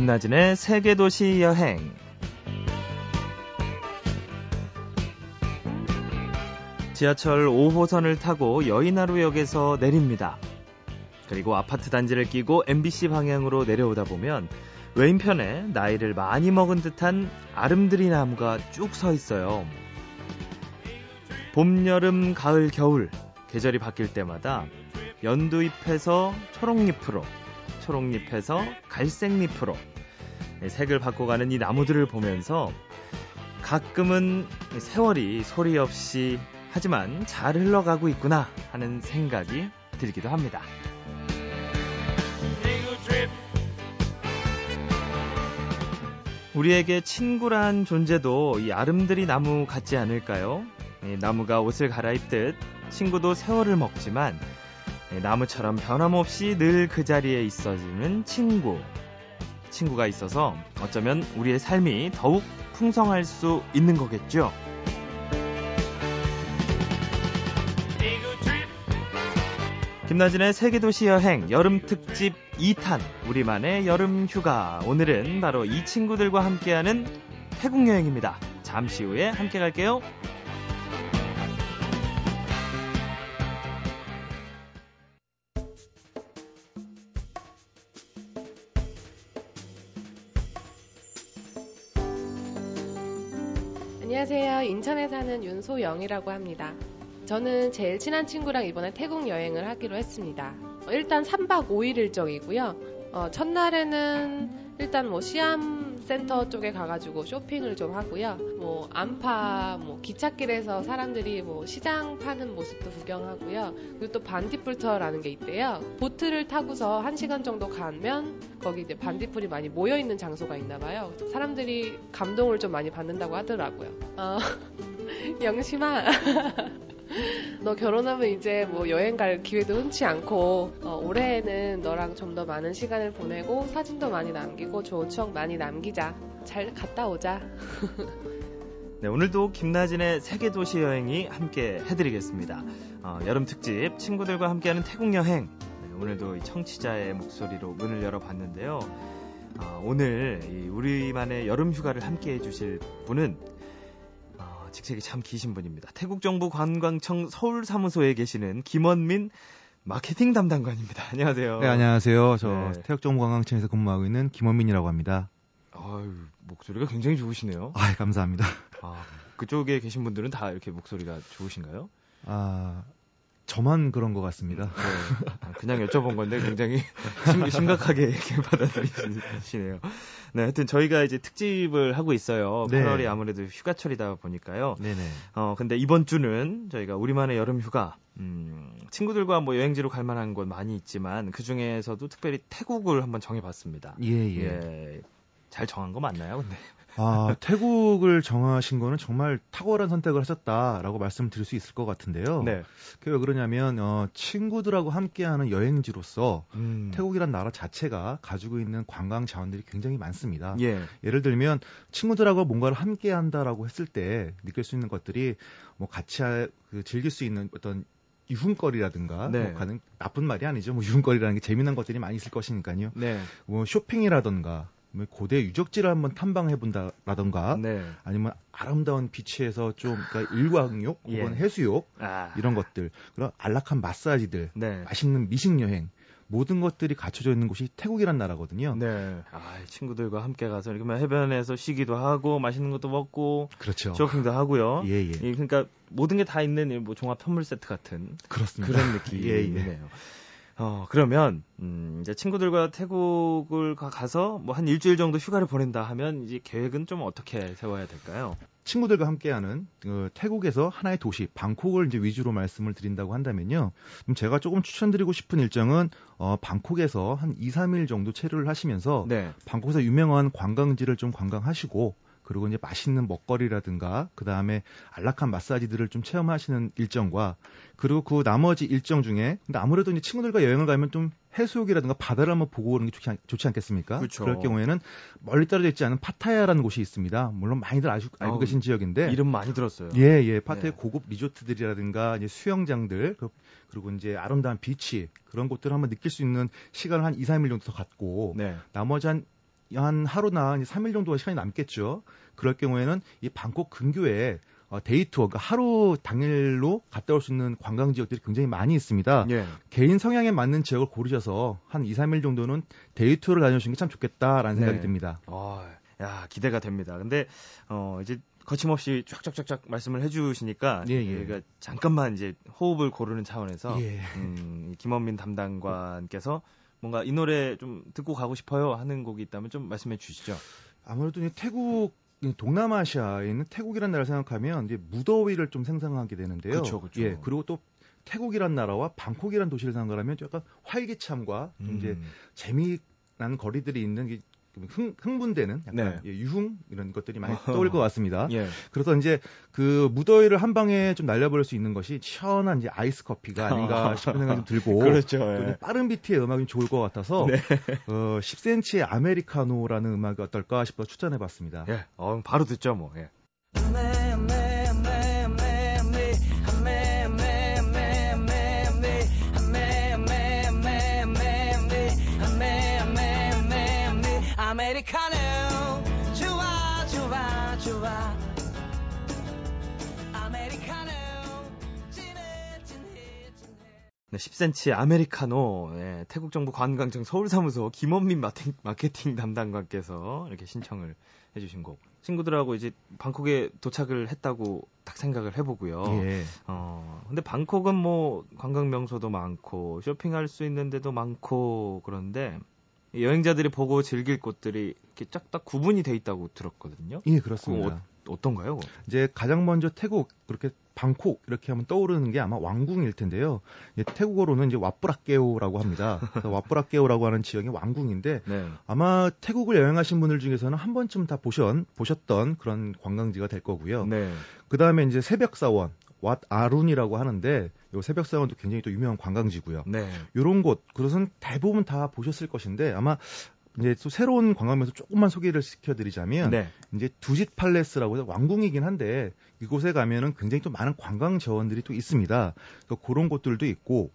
김나진의 세계도시 여행. 지하철 5호선을 타고 여의나루역에서 내립니다. 그리고 아파트 단지를 끼고 MBC 방향으로 내려오다 보면 왼편에 나이를 많이 먹은 듯한 아름드리 나무가 쭉 서 있어요. 봄, 여름, 가을, 겨울 계절이 바뀔 때마다 연두잎에서 초록잎으로, 초록잎에서 갈색잎으로 색을 바꿔가는 이 나무들을 보면서 가끔은 세월이 소리 없이 하지만 잘 흘러가고 있구나 하는 생각이 들기도 합니다. 우리에게 친구란 존재도 이 아름드리 나무 같지 않을까요? 나무가 옷을 갈아입듯 친구도 세월을 먹지만 나무처럼 변함없이 늘 그 자리에 있어주는 친구가 있어서 어쩌면 우리의 삶이 더욱 풍성할 수 있는 거겠죠. 김나진의 세계도시 여행 여름특집 2탄, 우리만의 여름휴가. 오늘은 바로 이 친구들과 함께하는 태국 여행입니다. 잠시 후에 함께 갈게요. 안녕하세요. 인천에 사는 윤소영이라고 합니다. 저는 제일 친한 친구랑 이번에 태국 여행을 하기로 했습니다. 일단 3박 5일 일정이고요. 첫날에는 일단 시암 센터 쪽에 가가지고 쇼핑을 좀 하고요. 안파, 기찻길에서 사람들이 시장 파는 모습도 구경하고요. 그리고 또 반딧불터라는 게 있대요. 보트를 타고서 1시간 정도 가면 거기 이제 반딧불이 많이 모여있는 장소가 있나봐요. 사람들이 감동을 좀 많이 받는다고 하더라고요. 영심아. 너 결혼하면 이제 여행 갈 기회도 흔치 않고 올해에는 너랑 좀 더 많은 시간을 보내고 사진도 많이 남기고 좋은 추억 많이 남기자. 잘 갔다 오자. 네, 오늘도 김나진의 세계도시 여행이 함께 해드리겠습니다. 여름 특집 친구들과 함께하는 태국 여행. 네, 오늘도 이 청취자의 목소리로 문을 열어봤는데요. 오늘 이 우리만의 여름 휴가를 함께 해주실 분은 직책이 참 기신 분입니다. 태국정부관광청 서울사무소에 계시는 김원민 마케팅 담당관입니다. 안녕하세요. 네, 안녕하세요. 저 태국정부관광청에서 근무하고 있는 김원민이라고 합니다. 아유, 목소리가 굉장히 좋으시네요. 아, 감사합니다. 그쪽에 계신 분들은 다 이렇게 목소리가 좋으신가요? 저만 그런 것 같습니다. 네, 그냥 여쭤본 건데 굉장히 심각하게 받아들이시네요. 네, 하여튼 저희가 이제 특집을 하고 있어요. 네. 8월이 아무래도 휴가철이다 보니까요. 네네. 근데 이번 주는 저희가 우리만의 여름 휴가, 친구들과 여행지로 갈 만한 곳 많이 있지만 그 중에서도 특별히 태국을 한번 정해봤습니다. 예. 잘 정한 거 맞나요, 근데? 태국을 정하신 거는 정말 탁월한 선택을 하셨다라고 말씀드릴 수 있을 것 같은데요. 네. 그게 왜 그러냐면 친구들하고 함께하는 여행지로서 태국이란 나라 자체가 가지고 있는 관광 자원들이 굉장히 많습니다. 예. 예를 들면 친구들하고 뭔가를 함께한다라고 했을 때 느낄 수 있는 것들이 같이 즐길 수 있는 어떤 유흥거리라든가, 네. 나쁜 말이 아니죠. 유흥거리라는 게 재미난 것들이 많이 있을 것이니까요. 네. 쇼핑이라든가. 고대 유적지를 한번 탐방해본다라던가, 네. 아니면 아름다운 비치에서 일광욕 혹은 해수욕, 이런 것들, 그런 안락한 마사지들, 네. 맛있는 미식여행, 모든 것들이 갖춰져 있는 곳이 태국이란 나라거든요. 네. 친구들과 함께 가서 이렇게 해변에서 쉬기도 하고 맛있는 것도 먹고, 그렇죠. 쇼핑도 하고요. 예. 그러니까 모든 게 다 있는 종합 선물 세트 같은, 그렇습니다. 그런 느낌이네요. 예. 그러면 이제 친구들과 태국을 가서 한 일주일 정도 휴가를 보낸다 하면 이제 계획은 좀 어떻게 세워야 될까요? 친구들과 함께하는 태국에서 하나의 도시 방콕을 이제 위주로 말씀을 드린다고 한다면요. 그럼 제가 조금 추천드리고 싶은 일정은 방콕에서 한 2, 3일 정도 체류를 하시면서, 네. 방콕에서 유명한 관광지를 좀 관광하시고, 그리고 이제 맛있는 먹거리라든가, 그 다음에 안락한 마사지들을 좀 체험하시는 일정과, 그리고 그 나머지 일정 중에, 근데 아무래도 이제 친구들과 여행을 가면 좀 해수욕이라든가 바다를 한번 보고 오는 게 좋지 않겠습니까? 그렇죠. 그럴 경우에는 멀리 떨어져 있지 않은 파타야라는 곳이 있습니다. 물론 많이들 알고 계신 지역인데. 이름 많이 들었어요. 예. 파타야, 네. 고급 리조트들이라든가, 이제 수영장들, 그리고 이제 아름다운 비치, 그런 곳들을 한번 느낄 수 있는 시간을 한 2, 3일 정도 더 갖고, 네. 나머지 한 한 하루나 3일 정도가 시간이 남겠죠. 그럴 경우에는 이 방콕 근교에 데이투어, 그러니까 하루 당일로 갔다 올 수 있는 관광 지역들이 굉장히 많이 있습니다. 예. 개인 성향에 맞는 지역을 고르셔서 한 2, 3일 정도는 데이투어를 다녀오시는 게 참 좋겠다라는 생각이 듭니다. 야, 기대가 됩니다. 근데 이제 거침없이 쫙쫙쫙쫙 말씀을 해주시니까 저희가 잠깐만 이제 호흡을 고르는 차원에서 김원민 담당관께서 뭔가 이 노래 좀 듣고 가고 싶어요 하는 곡이 있다면 좀 말씀해 주시죠. 아무래도 태국 동남아시아에 있는 태국이라는 나라를 생각하면 이제 무더위를 좀 생각하게 되는데요. 그렇죠. 예, 그리고 또 태국이라는 나라와 방콕이라는 도시를 생각하면 약간 활기참과 이제 재미난 거리들이 있는 게 흥분되는 약간 유흥 이런 것들이 많이 떠올 것 같습니다. 그래서 이제 그 무더위를 한 방에 좀 날려버릴 수 있는 것이 시원한 이제 아이스 커피가 아닌가 싶은 생각이 좀 들고 또 빠른 비트의 음악이 좋을 것 같아서 10cm의 아메리카노라는 음악이 어떨까 싶어 추천해봤습니다. 바로 듣죠 뭐. 아메리카노 10cm 아메리카노 태국정부 관광청 서울사무소 김원민 마케팅 담당관께서 이렇게 신청을 해주신 곡. 친구들하고 이제 방콕에 도착을 했다고 딱 생각을 해보고요. 근데 방콕은 뭐 관광명소도 많고 쇼핑할 수 있는 데도 많고 그런데 여행자들이 보고 즐길 곳들이 이렇게 쫙딱 구분이 돼 있다고 들었거든요. 예, 그렇습니다. 어떤가요? 이제 가장 먼저 태국 그렇게 방콕 이렇게 하면 떠오르는 게 아마 왕궁일 텐데요. 태국어로는 이제 왓브라케오라고 합니다. 왓브라케오라고 하는 지역이 왕궁인데 아마 태국을 여행하신 분들 중에서는 한 번쯤 다 보셨던 그런 관광지가 될 거고요. 그 다음에 이제 새벽사원. 왓 아룬이라고 하는데 요 새벽사원도 굉장히 또 유명한 관광지고요. 이런 곳, 그것은 대부분 다 보셨을 것인데 아마 이제 또 새로운 관광면에서 조금만 소개를 시켜드리자면 이제 두짓 팔레스라고 해서 왕궁이긴 한데 이곳에 가면은 굉장히 또 많은 관광 자원들이 또 있습니다. 그런 곳들도 있고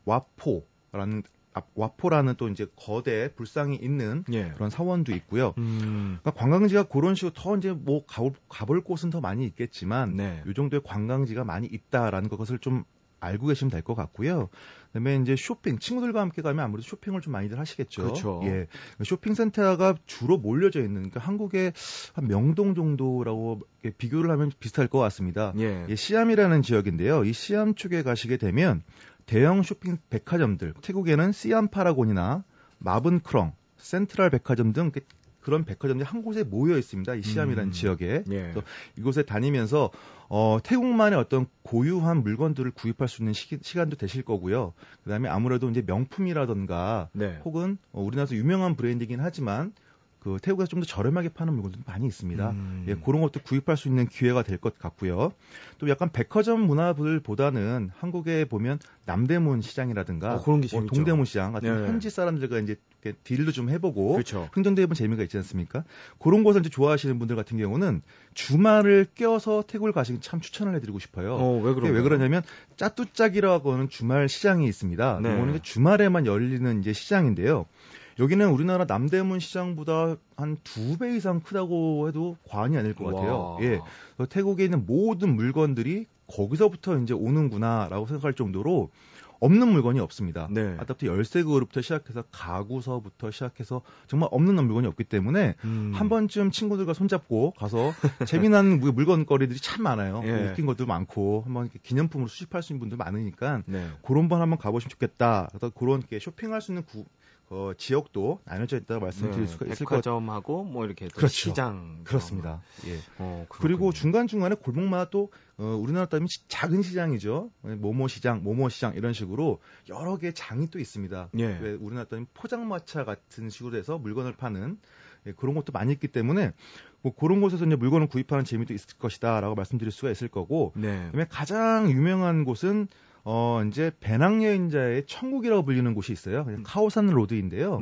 와포라는 또 이제 거대 불상이 있는 그런 사원도 있고요. 그러니까 관광지가 그런 식으로 더 이제 뭐 가볼 곳은 더 많이 있겠지만 이 정도의 관광지가 많이 있다라는 것을 좀 알고 계시면 될 것 같고요. 그다음에 이제 쇼핑, 친구들과 함께 가면 아무래도 쇼핑을 좀 많이들 하시겠죠. 그렇죠. 예, 쇼핑센터가 주로 몰려져 있는, 그러니까 한국의 한 명동 정도라고 비교를 하면 비슷할 것 같습니다. 시암이라는 지역인데요. 이 시암 쪽에 가시게 되면 대형 쇼핑 백화점들, 태국에는 시암 파라곤이나 마븐 크롱, 센트럴 백화점 등 그런 백화점들이 한 곳에 모여 있습니다. 이 시암이라는 지역에. 그래서 이곳에 다니면서 태국만의 어떤 고유한 물건들을 구입할 수 있는 시간도 되실 거고요. 그다음에 아무래도 이제 명품이라든가 혹은 우리나라에서 유명한 브랜드이긴 하지만 그 태국에서 좀 더 저렴하게 파는 물건들도 많이 있습니다. 그런 것도 구입할 수 있는 기회가 될 것 같고요. 또 약간 백화점 문화들보다는 한국에 보면 남대문 시장이라든가 그런 게 재밌죠. 동대문 시장 같은 현지 사람들과 이제 딜도 좀 해보고 흥정도 해본 재미가 있지 않습니까? 그런 곳을 이제 좋아하시는 분들 같은 경우는 주말을 껴서 태국을 가시기 참 추천을 해드리고 싶어요. 왜 그러냐면 짜뚜짝이라고 하는 주말 시장이 있습니다. 이거는 주말에만 열리는 이제 시장인데요. 여기는 우리나라 남대문 시장보다 한 2배 이상 크다고 해도 과언이 아닐 것 같아요. 태국에 있는 모든 물건들이 거기서부터 이제 오는구나라고 생각할 정도로 없는 물건이 없습니다. 아까부터 열쇠 그룹부터 시작해서 가구서부터 시작해서 정말 없는 물건이 없기 때문에 한 번쯤 친구들과 손잡고 가서 재미난 물건거리들이 참 많아요. 웃긴 것도 많고 한번 기념품으로 수집할 수 있는 분도 많으니까 그런 번 한번 가보시면 좋겠다. 그래서 그런 게 쇼핑할 수 있는 지역도 나눠져 있다고 말씀드릴 수가 있을 것 같아요. 백화점하고 뭐 이렇게 시장. 그렇습니다. 그리고 중간중간에 골목마다 또 우리나라 따면 작은 시장이죠. 모모 시장 이런 식으로 여러 개의 장이 또 있습니다. 왜 우리나라 따면 포장마차 같은 식으로 해서 물건을 파는 그런 것도 많이 있기 때문에 뭐 그런 곳에서 이제 물건을 구입하는 재미도 있을 것이다라고 말씀드릴 수가 있을 거고. 그다음에 가장 유명한 곳은 이제 배낭여행자의 천국이라고 불리는 곳이 있어요. 카오산 로드인데요.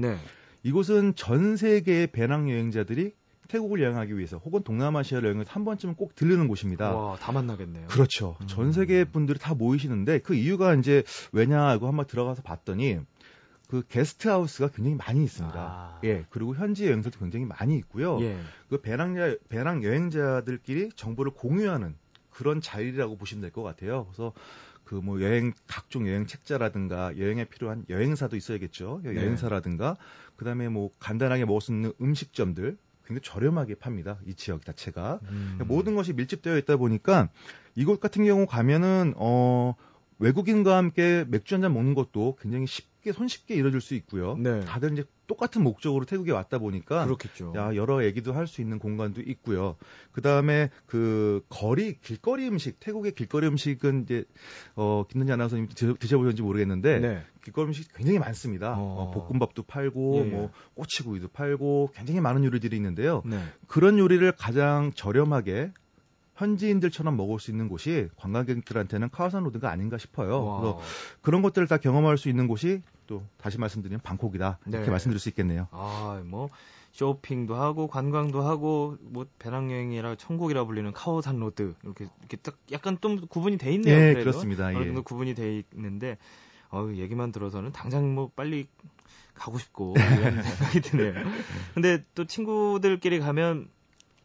이곳은 전 세계의 배낭여행자들이 태국을 여행하기 위해서 혹은 동남아시아 여행을 한 번쯤은 꼭 들르는 곳입니다. 다 만나겠네요. 그렇죠. 전 세계 분들이 다 모이시는데 그 이유가 이제 왜냐고 한번 들어가서 봤더니 그 게스트하우스가 굉장히 많이 있습니다. 아. 예, 그리고 현지 여행사도 굉장히 많이 있고요. 예. 그 배낭 여행자들끼리 정보를 공유하는 그런 자리라고 보시면 될 것 같아요. 그래서 그 뭐 각종 여행 책자라든가 여행에 필요한 여행사도 있어야겠죠. 여행사라든가 그다음에 뭐 간단하게 먹을 수 있는 음식점들 굉장히 저렴하게 팝니다. 이 지역 자체가 모든 것이 밀집되어 있다 보니까 이곳 같은 경우 가면은 외국인과 함께 맥주 한잔 먹는 것도 굉장히 손쉽게 이루어질 수 있고요. 네. 다들 이제 똑같은 목적으로 태국에 왔다 보니까 그렇겠죠. 여러 얘기도 할 수 있는 공간도 있고요. 그다음에 길거리 음식, 태국의 길거리 음식은 이제 김나진 아나운서님 드셔보셨는지 모르겠는데 네. 길거리 음식 굉장히 많습니다. 볶음밥도 팔고 뭐 꼬치구이도 팔고 굉장히 많은 요리들이 있는데요. 네. 그런 요리를 가장 저렴하게 현지인들처럼 먹을 수 있는 곳이 관광객들한테는 카오산 로드가 아닌가 싶어요. 그래서 그런 것들을 다 경험할 수 있는 곳이 또 다시 말씀드리면 방콕이다. 이렇게 말씀드릴 수 있겠네요. 아, 뭐 쇼핑도 하고 관광도 하고 뭐 배낭여행이라 천국이라 불리는 카오산 로드 이렇게 딱 약간 좀 구분이 돼 있네요. 네, 그렇습니다. 어느 정도 구분이 돼 있는데 얘기만 들어서는 당장 뭐 빨리 가고 싶고 이런 생각이 드네요. 근데 또 친구들끼리 가면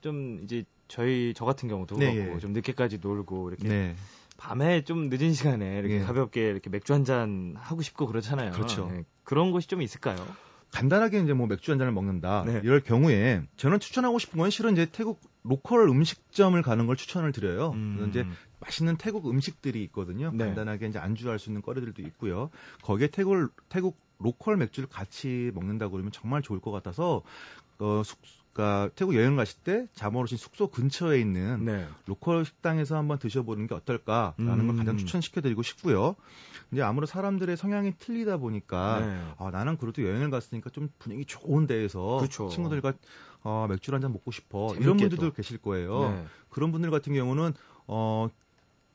좀 이제 저 같은 경우도 그렇고 좀 늦게까지 놀고 이렇게 밤에 좀 늦은 시간에 이렇게 가볍게 이렇게 맥주 한잔 하고 싶고 그렇잖아요. 그렇죠. 네. 그런 곳이 좀 있을까요? 간단하게 이제 뭐 맥주 한 잔을 먹는다. 이럴 경우에 저는 추천하고 싶은 건 실은 이제 태국 로컬 음식점을 가는 걸 추천을 드려요. 그래서 이제 맛있는 태국 음식들이 있거든요. 간단하게 이제 안주할 수 있는 거리들도 있고요. 거기에 태국 로컬 맥주를 같이 먹는다고 그러면 정말 좋을 것 같아서 태국 여행 가실 때 잠오르신 숙소 근처에 있는 로컬 식당에서 한번 드셔보는 게 어떨까라는 걸 가장 추천시켜드리고 싶고요. 이제 아무래도 사람들의 성향이 틀리다 보니까 나는 그래도 여행을 갔으니까 좀 분위기 좋은 데에서 그쵸. 친구들과 맥주를 한잔 먹고 싶어 이런 분들도 계실 거예요. 네. 그런 분들 같은 경우는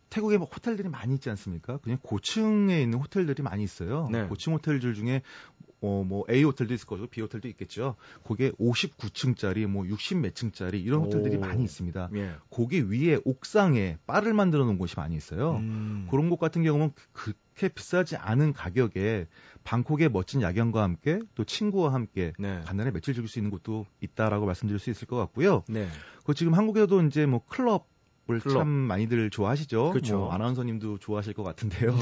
태국에 호텔들이 많이 있지 않습니까? 그냥 고층에 있는 호텔들이 많이 있어요. 고층 호텔들 중에 뭐 A 호텔도 있을 거죠. B 호텔도 있겠죠. 거기에 59층짜리, 뭐 60몇 층짜리 이런 호텔들이 많이 있습니다. 거기 위에 옥상에 바를 만들어 놓은 곳이 많이 있어요. 그런 곳 같은 경우는 그렇게 비싸지 않은 가격에 방콕의 멋진 야경과 함께 또 친구와 함께 간단히 며칠 즐길 수 있는 곳도 있다라고 말씀드릴 수 있을 것 같고요. 그 지금 한국에서도 이제 뭐 클럽. 참 많이들 좋아하시죠. 그렇죠. 뭐 아나운서님도 좋아하실 것 같은데요.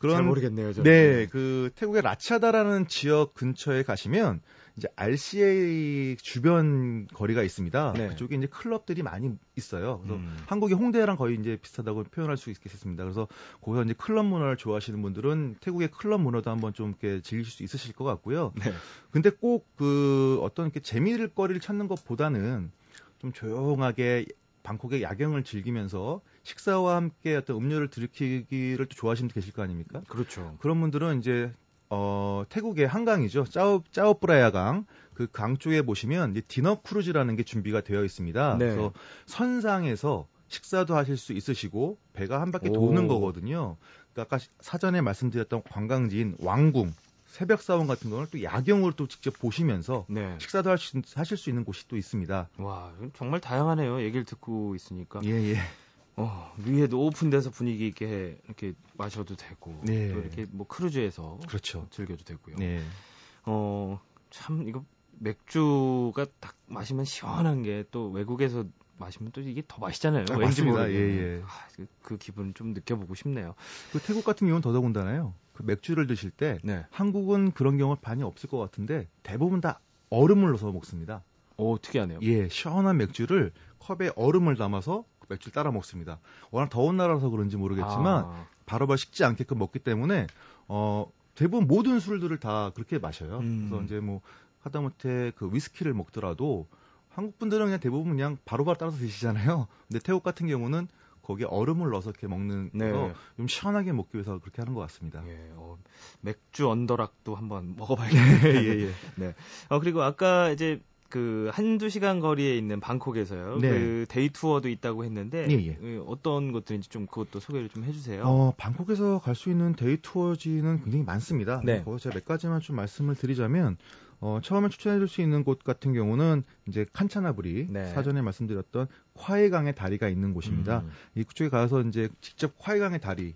잘 모르겠네요. 저는. 네, 그 태국의 라차다라는 지역 근처에 가시면 이제 RCA 주변 거리가 있습니다. 그쪽에 이제 클럽들이 많이 있어요. 그래서 한국의 홍대랑 거의 이제 비슷하다고 표현할 수 있겠습니다. 그래서 거기서 이제 클럽 문화를 좋아하시는 분들은 태국의 클럽 문화도 한번 좀 이렇게 즐기실 수 있으실 것 같고요. 근데 꼭 그 어떤 이렇게 재미거리를 찾는 것보다는 좀 조용하게 방콕의 야경을 즐기면서 식사와 함께 어떤 음료를 들이키기를 또 좋아하시는 분들 계실 거 아닙니까? 그렇죠. 그런 분들은 이제 태국의 한강이죠. 짜오프라야강 그 강 쪽에 보시면 이제 디너 크루즈라는 게 준비가 되어 있습니다. 그래서 선상에서 식사도 하실 수 있으시고 배가 한 바퀴 도는 거거든요. 그러니까 아까 사전에 말씀드렸던 관광지인 왕궁 새벽 사원 같은 거를 또 야경으로 또 직접 보시면서 식사도 하실 수 있는 곳이 또 있습니다. 와, 정말 다양하네요. 얘기를 듣고 있으니까. 예. 위에도 오픈돼서 분위기 있게 이렇게 마셔도 되고 또 이렇게 뭐 크루즈에서 즐겨도 되고요. 참 이거 맥주가 딱 마시면 시원한 게 또 외국에서 마시면 또 이게 더 맛있잖아요. 맞습니다. 그 기분 좀 느껴보고 싶네요. 그 태국 같은 경우는 더더군다나요. 그 맥주를 드실 때 한국은 그런 경우 반이 없을 것 같은데 대부분 다 얼음을 넣어서 먹습니다. 오, 특이하네요. 예, 시원한 맥주를 컵에 얼음을 담아서 맥주를 따라 먹습니다. 워낙 더운 나라라서 그런지 모르겠지만 바로바로 식지 않게끔 먹기 때문에 대부분 모든 술들을 다 그렇게 마셔요. 그래서 이제 뭐 하다못해 그 위스키를 먹더라도 한국 분들은 그냥 대부분 그냥 바로바로 따라서 드시잖아요. 근데 태국 같은 경우는 거기에 얼음을 넣어서 이렇게 먹는 거 좀 시원하게 먹기 위해서 그렇게 하는 것 같습니다. 맥주 언더락도 한번 먹어봐야겠네요. 그리고 아까 이제 그 1-2시간 거리에 있는 방콕에서요. 그 데이 투어도 있다고 했는데 어떤 것들인지 좀 그것도 소개를 좀 해주세요. 방콕에서 갈 수 있는 데이 투어지는 굉장히 많습니다. 거기서 제가 몇 가지만 좀 말씀을 드리자면 처음에 추천해줄 수 있는 곳 같은 경우는 이제 칸차나브리 사전에 말씀드렸던 콰이강의 다리가 있는 곳입니다. 이쪽에 가서 이제 직접 콰이강의 다리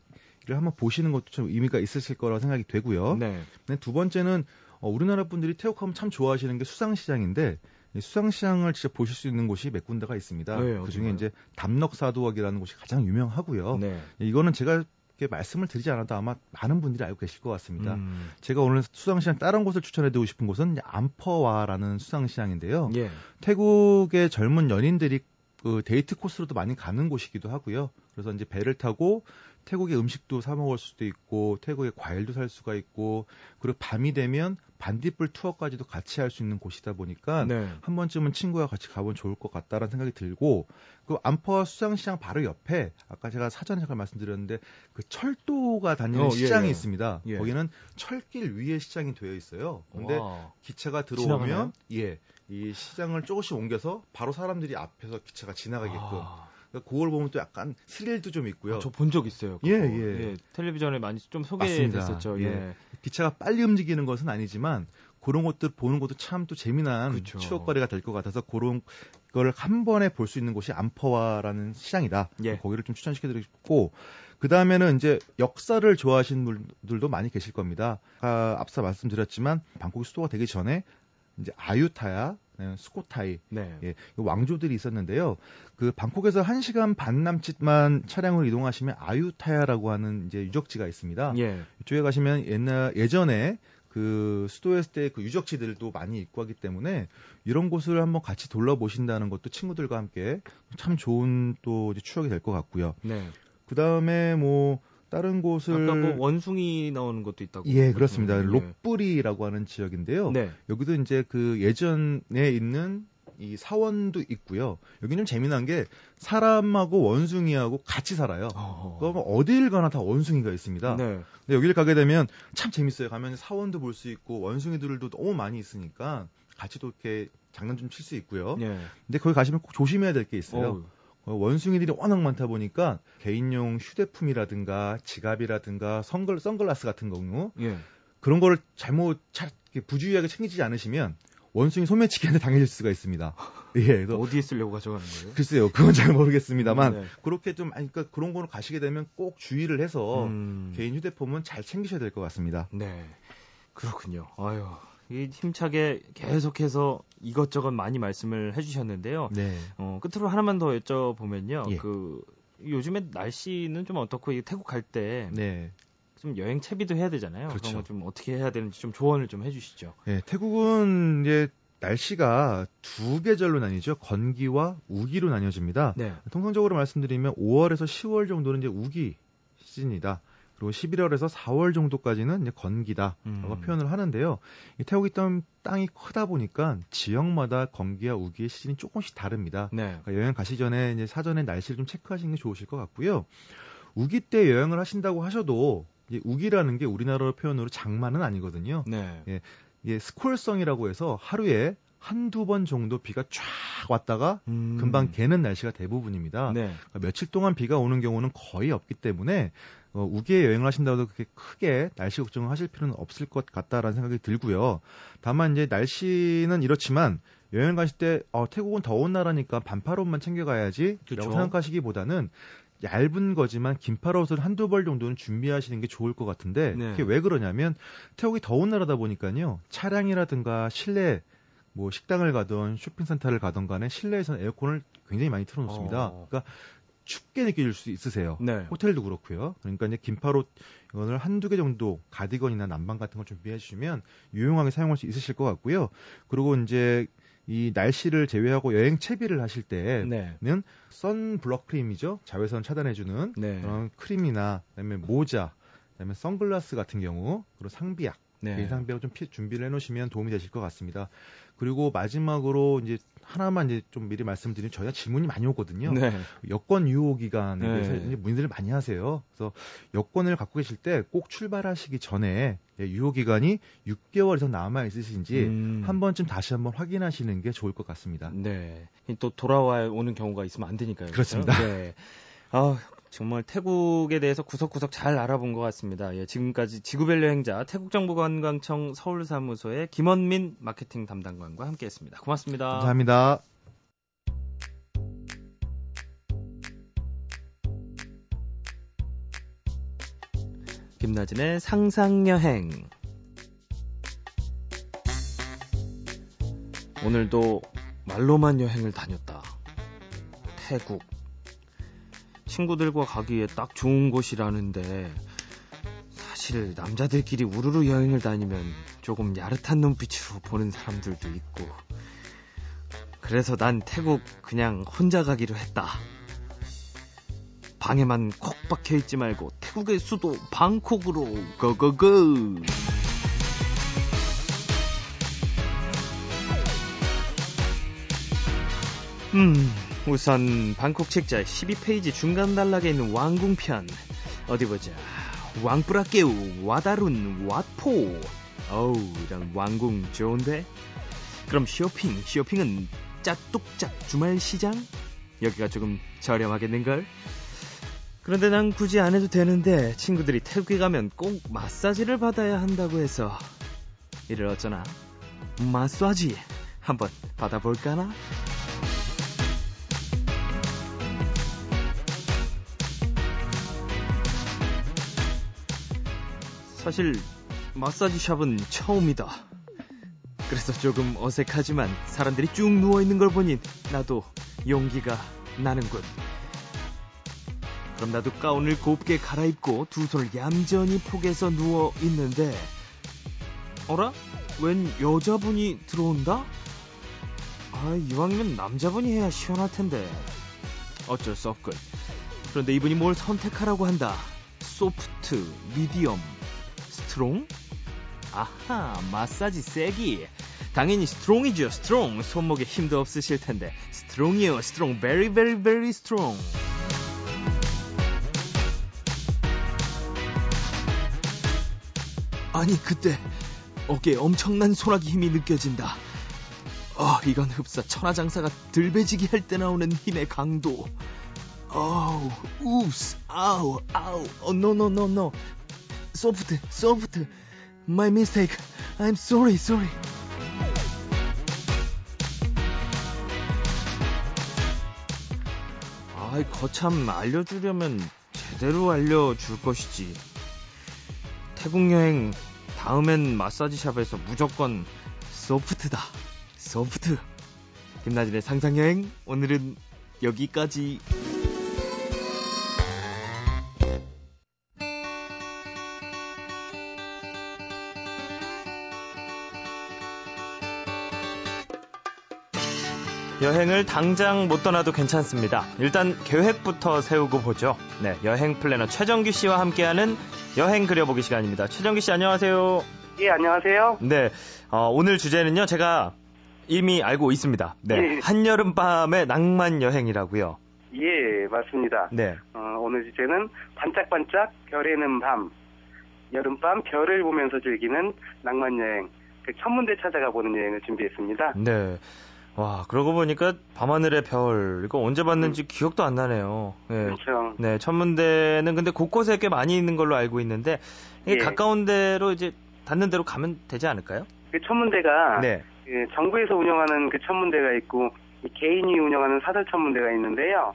한번 보시는 것도 좀 의미가 있으실 거라고 생각이 되고요. 네. 두 번째는 우리나라 분들이 태국 하면 참 좋아하시는 게 수상시장인데 수상시장을 직접 보실 수 있는 곳이 몇 군데가 있습니다. 네, 그중에 이제 담넉사도학이라는 곳이 가장 유명하고요. 네. 이거는 제가 말씀을 드리지 않아도 아마 많은 분들이 알고 계실 것 같습니다. 제가 오늘 수상시장 다른 곳을 추천해드리고 싶은 곳은 암퍼와라는 수상시장인데요. 예. 태국의 젊은 연인들이 그 데이트 코스로도 많이 가는 곳이기도 하고요. 그래서 이제 배를 타고 태국의 음식도 사 먹을 수도 있고 태국의 과일도 살 수가 있고 그리고 밤이 되면 반딧불 투어까지도 같이 할 수 있는 곳이다 보니까 네. 한 번쯤은 친구와 같이 가보면 좋을 것 같다라는 생각이 들고 그 암퍼 수상시장 바로 옆에 아까 제가 사전에 잠깐 말씀드렸는데 그 철도가 다니는 시장이 예. 있습니다. 예. 거기는 철길 위에 시장이 되어 있어요. 근데 와. 기차가 들어오면 예, 이 시장을 조금씩 옮겨서 바로 사람들이 앞에서 기차가 지나가게끔 아. 그걸 보면 또 약간 스릴도 좀 있고요. 아, 저 본 적 있어요. 예, 예. 예, 텔레비전에 많이 좀 소개됐었죠. 예. 예. 기차가 빨리 움직이는 것은 아니지만 그런 것들 보는 것도 참 또 재미난 그쵸. 추억거리가 될 것 같아서 그런 걸 한 번에 볼 수 있는 곳이 암퍼와라는 시장이다. 예. 거기를 좀 추천시켜드리고 그 다음에는 이제 역사를 좋아하시는 분들도 많이 계실 겁니다. 앞서 말씀드렸지만 방콕이 수도가 되기 전에 이제 아유타야 스코타이 네. 예, 왕조들이 있었는데요. 그 방콕에서 1시간 반 남짓만 차량으로 이동하시면 아유타야라고 하는 이제 유적지가 있습니다. 예. 이쪽에 가시면 예전에 그 수도였을 때 그 유적지들도 많이 있고 하기 때문에 이런 곳을 한번 같이 둘러보신다는 것도 친구들과 함께 참 좋은 또 이제 추억이 될 것 같고요. 네. 그 다음에 뭐 다른 곳을 아까 뭐 원숭이 나오는 것도 있다고. 예, 그렇습니다. 롯뿌리라고 하는 지역인데요. 네. 여기도 이제 그 예전에 있는 이 사원도 있고요. 여기는 좀 재미난 게 사람하고 원숭이하고 같이 살아요. 그러면 어딜 가나 다 원숭이가 있습니다. 네. 근데 여기를 가게 되면 참 재밌어요. 가면 사원도 볼 수 있고 원숭이들도 너무 많이 있으니까 같이 또 이렇게 장난 좀 칠 수 있고요. 네. 근데 거기 가시면 꼭 조심해야 될 게 있어요. 원숭이들이 워낙 많다 보니까 개인용 휴대품이라든가 지갑이라든가 선글라스 같은 경우 예. 그런 거를 잘못 부주의하게 챙기지 않으시면 원숭이 소매치기한테 당해질 수가 있습니다. 예, 어디에 쓰려고 가져가는 거예요? 글쎄요, 그건 잘 모르겠습니다만 네. 그렇게 좀 그러니까 그런 거로 가시게 되면 꼭 주의를 해서 개인 휴대폰은 잘 챙기셔야 될 것 같습니다. 네, 그렇군요. 아유. 이 힘차게 계속해서 이것저것 많이 말씀을 해주셨는데요. 네. 끝으로 하나만 더 여쭤보면요. 예. 그 요즘에 날씨는 좀 어떻고 태국 갈 때 네. 좀 여행 채비도 해야 되잖아요. 그렇죠. 그런 거 좀 어떻게 해야 되는지 좀 조언을 좀 해주시죠. 네, 태국은 이제 날씨가 두 계절로 나뉘죠. 건기와 우기로 나뉘어집니다. 네. 통상적으로 말씀드리면 5월에서 10월 정도는 이제 우기 시즌이다. 그리고 11월에서 4월 정도까지는 이제 건기다라고 표현을 하는데요. 이 태국이 땅이 크다 보니까 지역마다 건기와 우기의 시즌이 조금씩 다릅니다. 네. 그러니까 여행 가시 전에 이제 사전에 날씨를 좀 체크하시는 게 좋으실 것 같고요. 우기 때 여행을 하신다고 하셔도 이제 우기라는 게 우리나라 표현으로 장마는 아니거든요. 네. 예, 예, 스콜성이라고 해서 하루에 한두 번 정도 비가 쫙 왔다가 금방 개는 날씨가 대부분입니다. 네. 그러니까 며칠 동안 비가 오는 경우는 거의 없기 때문에 우기에 여행을 하신다고 해도 그렇게 크게 날씨 걱정을 하실 필요는 없을 것 같다라는 생각이 들고요. 다만 이제 날씨는 이렇지만 여행 가실 때 태국은 더운 나라니까 반팔 옷만 챙겨가야지 라고 생각하시기보다는 얇은 거지만 긴팔 옷을 한두 벌 정도는 준비하시는 게 좋을 것 같은데 네. 그게 왜 그러냐면 태국이 더운 나라다 보니까요. 차량이라든가 실내 뭐 식당을 가던 쇼핑센터를 가던 간에 실내에서는 에어컨을 굉장히 많이 틀어놓습니다. 그러니까 춥게 느껴질 수 있으세요. 네. 호텔도 그렇고요. 그러니까 이제 긴팔 옷을 한두 개 정도 가디건이나 난방 같은 걸 준비해 주시면 유용하게 사용할 수 있으실 것 같고요. 그리고 이제 이 날씨를 제외하고 여행 채비를 하실 때는 네. 선블럭 크림이죠. 자외선 차단해주는 네. 그런 크림이나 그다음에 모자, 그다음에 선글라스 같은 경우 그리고 상비약. 네. 예상대로 좀 준비를 해놓으시면 도움이 되실 것 같습니다. 그리고 마지막으로 이제 하나만 이제 좀 미리 말씀드리면 저희가 질문이 많이 오거든요. 네. 여권 유효 기간에 대해서 네. 문의를 많이 하세요. 그래서 여권을 갖고 계실 때 꼭 출발하시기 전에 유효 기간이 6개월 이상 남아 있으신지 한 번쯤 다시 한번 확인하시는 게 좋을 것 같습니다. 네. 또 돌아와 오는 경우가 있으면 안 되니까요. 그렇습니다. 네. 정말 태국에 대해서 구석구석 잘 알아본 것 같습니다. 예, 지금까지 지구별 여행자 태국정부관광청 서울사무소의 김원민 마케팅 담당관과 함께했습니다. 고맙습니다. 감사합니다. 김나진의 상상여행. 오늘도 말로만 여행을 다녔다. 태국. 친구들과 가기에 딱 좋은 곳이라는데 사실 남자들끼리 우르르 여행을 다니면 조금 야릇한 눈빛으로 보는 사람들도 있고 그래서 난 태국 그냥 혼자 가기로 했다. 방에만 콕 박혀있지 말고 태국의 수도 방콕으로 고고고! 우선 방콕 책자 12페이지 중간 단락에 있는 왕궁편 어디보자. 왕뿌라깨우, 왓 아룬, 왓포. 어우, 이런 왕궁 좋은데? 그럼 쇼핑은 짜뚝짝 주말시장? 여기가 조금 저렴하겠는걸? 그런데 난 굳이 안 해도 되는데 친구들이 태국에 가면 꼭 마사지를 받아야 한다고 해서 이를 어쩌나 마사지 한번 받아볼까나? 사실 마사지 샵은 처음이다. 그래서 조금 어색하지만 사람들이 쭉 누워있는 걸 보니 나도 용기가 나는군. 그럼 나도 가운을 곱게 갈아입고 두 손을 얌전히 폭에서 누워있는데 어라? 웬 여자분이 들어온다? 아, 이왕이면 남자분이 해야 시원할 텐데 어쩔 수 없군. 그런데 이분이 뭘 선택하라고 한다. 소프트, 미디엄, 스트롱? 아하, 마사지 세기. 당연히 스트롱이죠. 스트롱. 손목에 힘도 없으실 텐데 스트롱이요. 스트롱. Very very very strong. 아니, 그때 어깨에 엄청난 소라기 힘이 느껴진다. 이건 흡사 천하장사가 들배지기 할 때 나오는 힘의 강도. 어우, 우스, 아우, 아우. No. 소프트. My mistake. I'm sorry. 아이, 거참 알려주려면 제대로 알려줄 것이지. 태국 여행 다음엔 마사지샵에서 무조건 소프트다. 소프트. 김나진의 상상여행 오늘은 여기까지. 여행을 당장 못 떠나도 괜찮습니다. 일단 계획부터 세우고 보죠. 네, 여행 플래너 최정규 씨와 함께하는 여행 그려보기 시간입니다. 최정규 씨, 안녕하세요. 예, 안녕하세요. 네, 오늘 주제는요, 제가 이미 알고 있습니다. 네, 예. 한여름밤의 낭만 여행이라고요. 예, 맞습니다. 네, 오늘 주제는 반짝반짝 별에는 밤, 여름밤 별을 보면서 즐기는 낭만 여행, 그 천문대 찾아가 보는 여행을 준비했습니다. 네. 와, 그러고 보니까 밤하늘의 별, 이거 언제 봤는지 기억도 안 나네요. 네. 그렇죠. 네, 천문대는 근데 곳곳에 꽤 많이 있는 걸로 알고 있는데, 이게 예. 가까운 데로 이제 닿는 데로 가면 되지 않을까요? 그 천문대가, 네. 그 정부에서 운영하는 그 천문대가 있고, 이 개인이 운영하는 사설 천문대가 있는데요.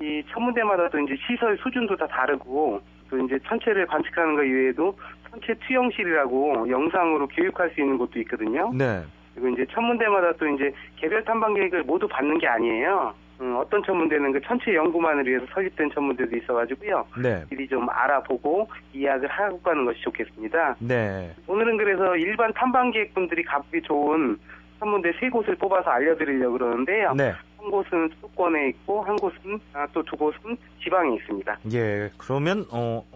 이 천문대마다 또 이제 시설 수준도 다 다르고, 또 이제 천체를 관측하는 것 이외에도 천체 투영실이라고 영상으로 교육할 수 있는 곳도 있거든요. 네. 그리고 이제 천문대마다 또 이제 개별 탐방 계획을 모두 받는 게 아니에요. 어떤 천문대는 그 천체 연구만을 위해서 설립된 천문대도 있어가지고요. 네. 미리 좀 알아보고 이야기를 하고 가는 것이 좋겠습니다. 네. 오늘은 그래서 일반 탐방 계획분들이 가보기 좋은 천문대 세 곳을 뽑아서 알려드리려고 그러는데요. 네. 한 곳은 수도권에 있고 한 곳은 또 두 곳은 지방에 있습니다. 예, 그러면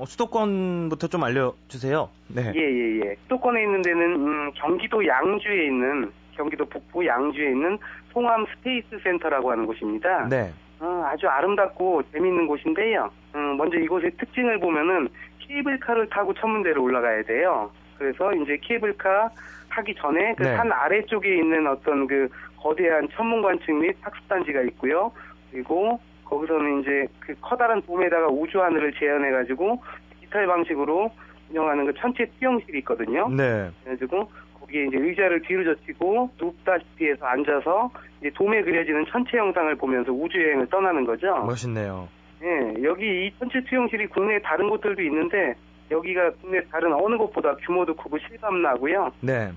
수도권부터 좀 알려주세요. 네. 예. 수도권에 있는 데는 경기도 양주에 있는 경기도 북부 양주에 있는 송암 스페이스 센터라고 하는 곳입니다. 네. 아주 아름답고 재미있는 곳인데요. 먼저 이곳의 특징을 보면은 케이블카를 타고 천문대로 올라가야 돼요. 그래서 이제 케이블카 타기 전에 그 산 아래쪽에 있는 어떤 그 거대한 천문관측 및 학습단지가 있고요. 그리고 거기서는 이제 그 커다란 돔에다가 우주하늘을 재현해가지고 디지털 방식으로 운영하는 그 천체 투영실이 있거든요. 네. 그래가지고 거기에 이제 의자를 뒤로 젖히고 눕다시피 해서 앉아서 이제 돔에 그려지는 천체 영상을 보면서 우주여행을 떠나는 거죠. 멋있네요. 예, 여기 이 천체 투영실이 국내 다른 곳들도 있는데 여기가 국내 다른 어느 곳보다 규모도 크고 실감나고요. 네.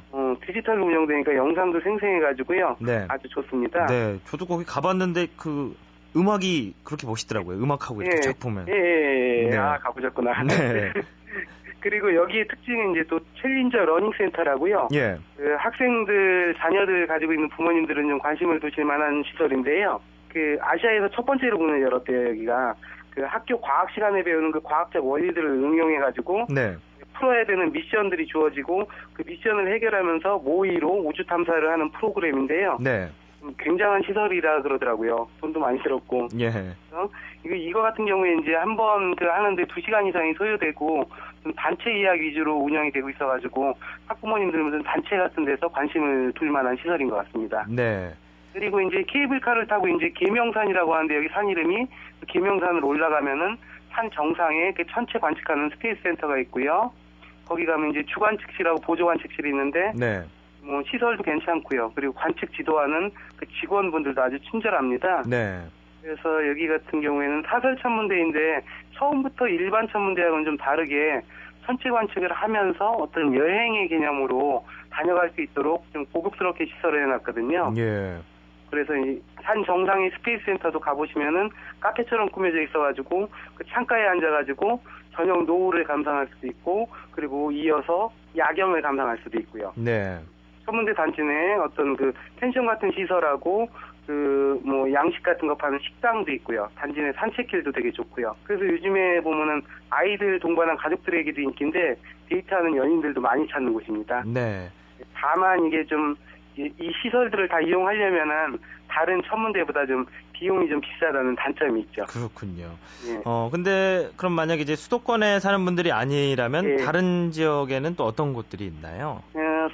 디지털로 운영되니까 영상도 생생해가지고요. 네. 아주 좋습니다. 네. 저도 거기 가봤는데 그 음악이 그렇게 멋있더라고요. 음악하고 이렇게 쫙 보면. 예. 네. 아, 가보셨구나. 네. 그리고 여기의 특징은 이제 또 챌린저 러닝센터라고요. 예. 그 학생들, 자녀들 가지고 있는 부모님들은 좀 관심을 두실 만한 시설인데요. 그 아시아에서 첫 번째로 문을 열었대요, 여기가. 그 학교 과학 시간에 배우는 그 과학적 원리들을 응용해가지고 네. 풀어야 되는 미션들이 주어지고 그 미션을 해결하면서 모의로 우주 탐사를 하는 프로그램인데요. 네. 굉장한 시설이라 그러더라고요. 돈도 많이 들었고. 예. 이거 같은 경우에 이제 한번 그 하는데 2시간 이상이 소요되고 좀 단체 이야기 위주로 운영이 되고 있어가지고 학부모님들은 무슨 단체 같은 데서 관심을 둘 만한 시설인 것 같습니다. 네. 그리고 이제 케이블카를 타고 이제 계명산이라고 하는데 여기 산 이름이 계명산으로 올라가면은 산 정상에 그 천체 관측하는 스페이스 센터가 있고요. 거기 가면 이제 주관측실하고 보조관측실이 있는데 네. 뭐 시설도 괜찮고요. 그리고 관측 지도하는 그 직원분들도 아주 친절합니다. 네. 그래서 여기 같은 경우에는 사설 천문대인데 처음부터 일반 천문대하고는 좀 다르게 천체 관측을 하면서 어떤 여행의 개념으로 다녀갈 수 있도록 좀 고급스럽게 시설을 해놨거든요. 예. 그래서 이 산 정상의 스페이스 센터도 가보시면은 카페처럼 꾸며져 있어가지고 그 창가에 앉아가지고 저녁 노을을 감상할 수도 있고 그리고 이어서 야경을 감상할 수도 있고요. 네. 천문대 단지 내 어떤 그 펜션 같은 시설하고 그 뭐 양식 같은 거 파는 식당도 있고요. 단지 내 산책길도 되게 좋고요. 그래서 요즘에 보면은 아이들 동반한 가족들에게도 인기인데 데이트하는 연인들도 많이 찾는 곳입니다. 네. 다만 이게 좀 이 시설들을 다 이용하려면은 다른 천문대보다 좀 비용이 좀 비싸다는 단점이 있죠. 그렇군요. 예. 근데 그럼 만약에 이제 수도권에 사는 분들이 아니라면 예. 다른 지역에는 또 어떤 곳들이 있나요?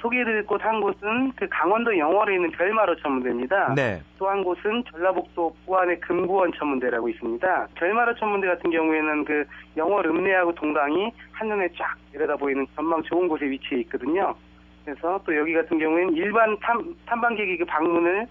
소개를 듣고 한 곳은 그 강원도 영월에 있는 별마로 천문대입니다. 네. 또 한 곳은 전라북도 부안의 금구원 천문대라고 있습니다. 별마로 천문대 같은 경우에는 그 영월 읍내하고 동강이 한눈에 쫙 내려다 보이는 전망 좋은 곳에 위치해 있거든요. 그래서 또 여기 같은 경우에는 일반 탐방객이 그 방문을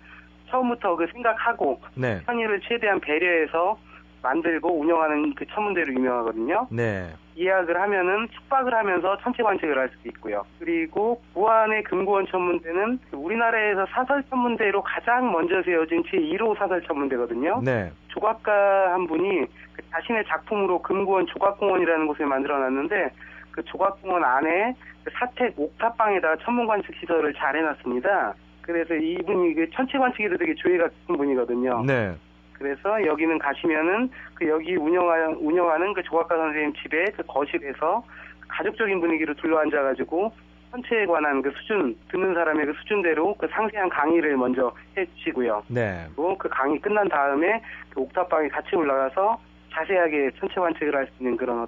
처음부터 그 생각하고 네. 편의를 최대한 배려해서 만들고 운영하는 그 천문대로 유명하거든요. 네. 예약을 하면은 숙박을 하면서 천체 관측을 할 수도 있고요. 그리고 부안의 금고원 천문대는 우리나라에서 사설 천문대로 가장 먼저 세워진 제1호 사설 천문대거든요. 네. 조각가 한 분이 자신의 작품으로 금고원 조각공원이라는 곳을 만들어놨는데 그 조각공원 안에 사택 옥탑방에다가 천문 관측 시설을 잘 해놨습니다. 그래서 이분이 천체 관측에도 되게 조예가 깊은 분이거든요. 네. 그래서 여기는 가시면은 그 여기 운영하는 그 조각가 선생님 집에 그 거실에서 가족적인 분위기로 둘러앉아가지고 천체에 관한 그 수준 듣는 사람의 그 수준대로 그 상세한 강의를 먼저 해주시고요. 네. 그리고 그 강의 끝난 다음에 그 옥탑방에 같이 올라가서 자세하게 천체 관측을 할 수 있는 그런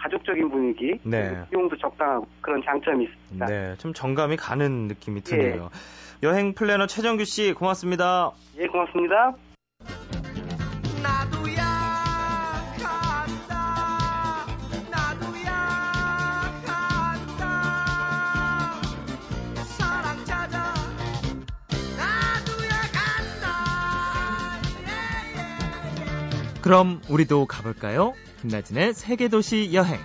가족적인 분위기, 네. 비용도 적당하고 그런 장점이 있습니다. 네, 좀 정감이 가는 느낌이 드네요. 예. 여행 플래너 최정규 씨 고맙습니다. 예, 고맙습니다. 그럼 우리도 가볼까요? 김나진의 세계도시 여행.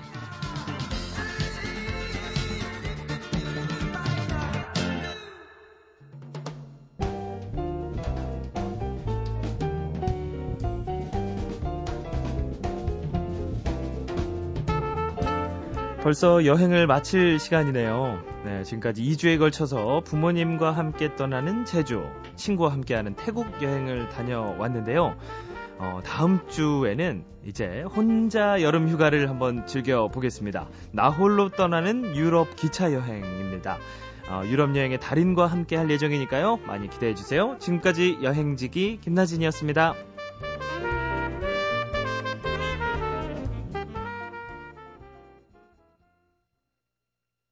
벌써 여행을 마칠 시간이네요. 네, 지금까지 2주에 걸쳐서 부모님과 함께 떠나는 제주, 친구와 함께하는 태국 여행을 다녀왔는데요. 다음 주에는 이제 혼자 여름 휴가를 한번 즐겨보겠습니다. 나 홀로 떠나는 유럽 기차 여행입니다. 유럽 여행의 달인과 함께 할 예정이니까요. 많이 기대해주세요. 지금까지 여행지기 김나진이었습니다.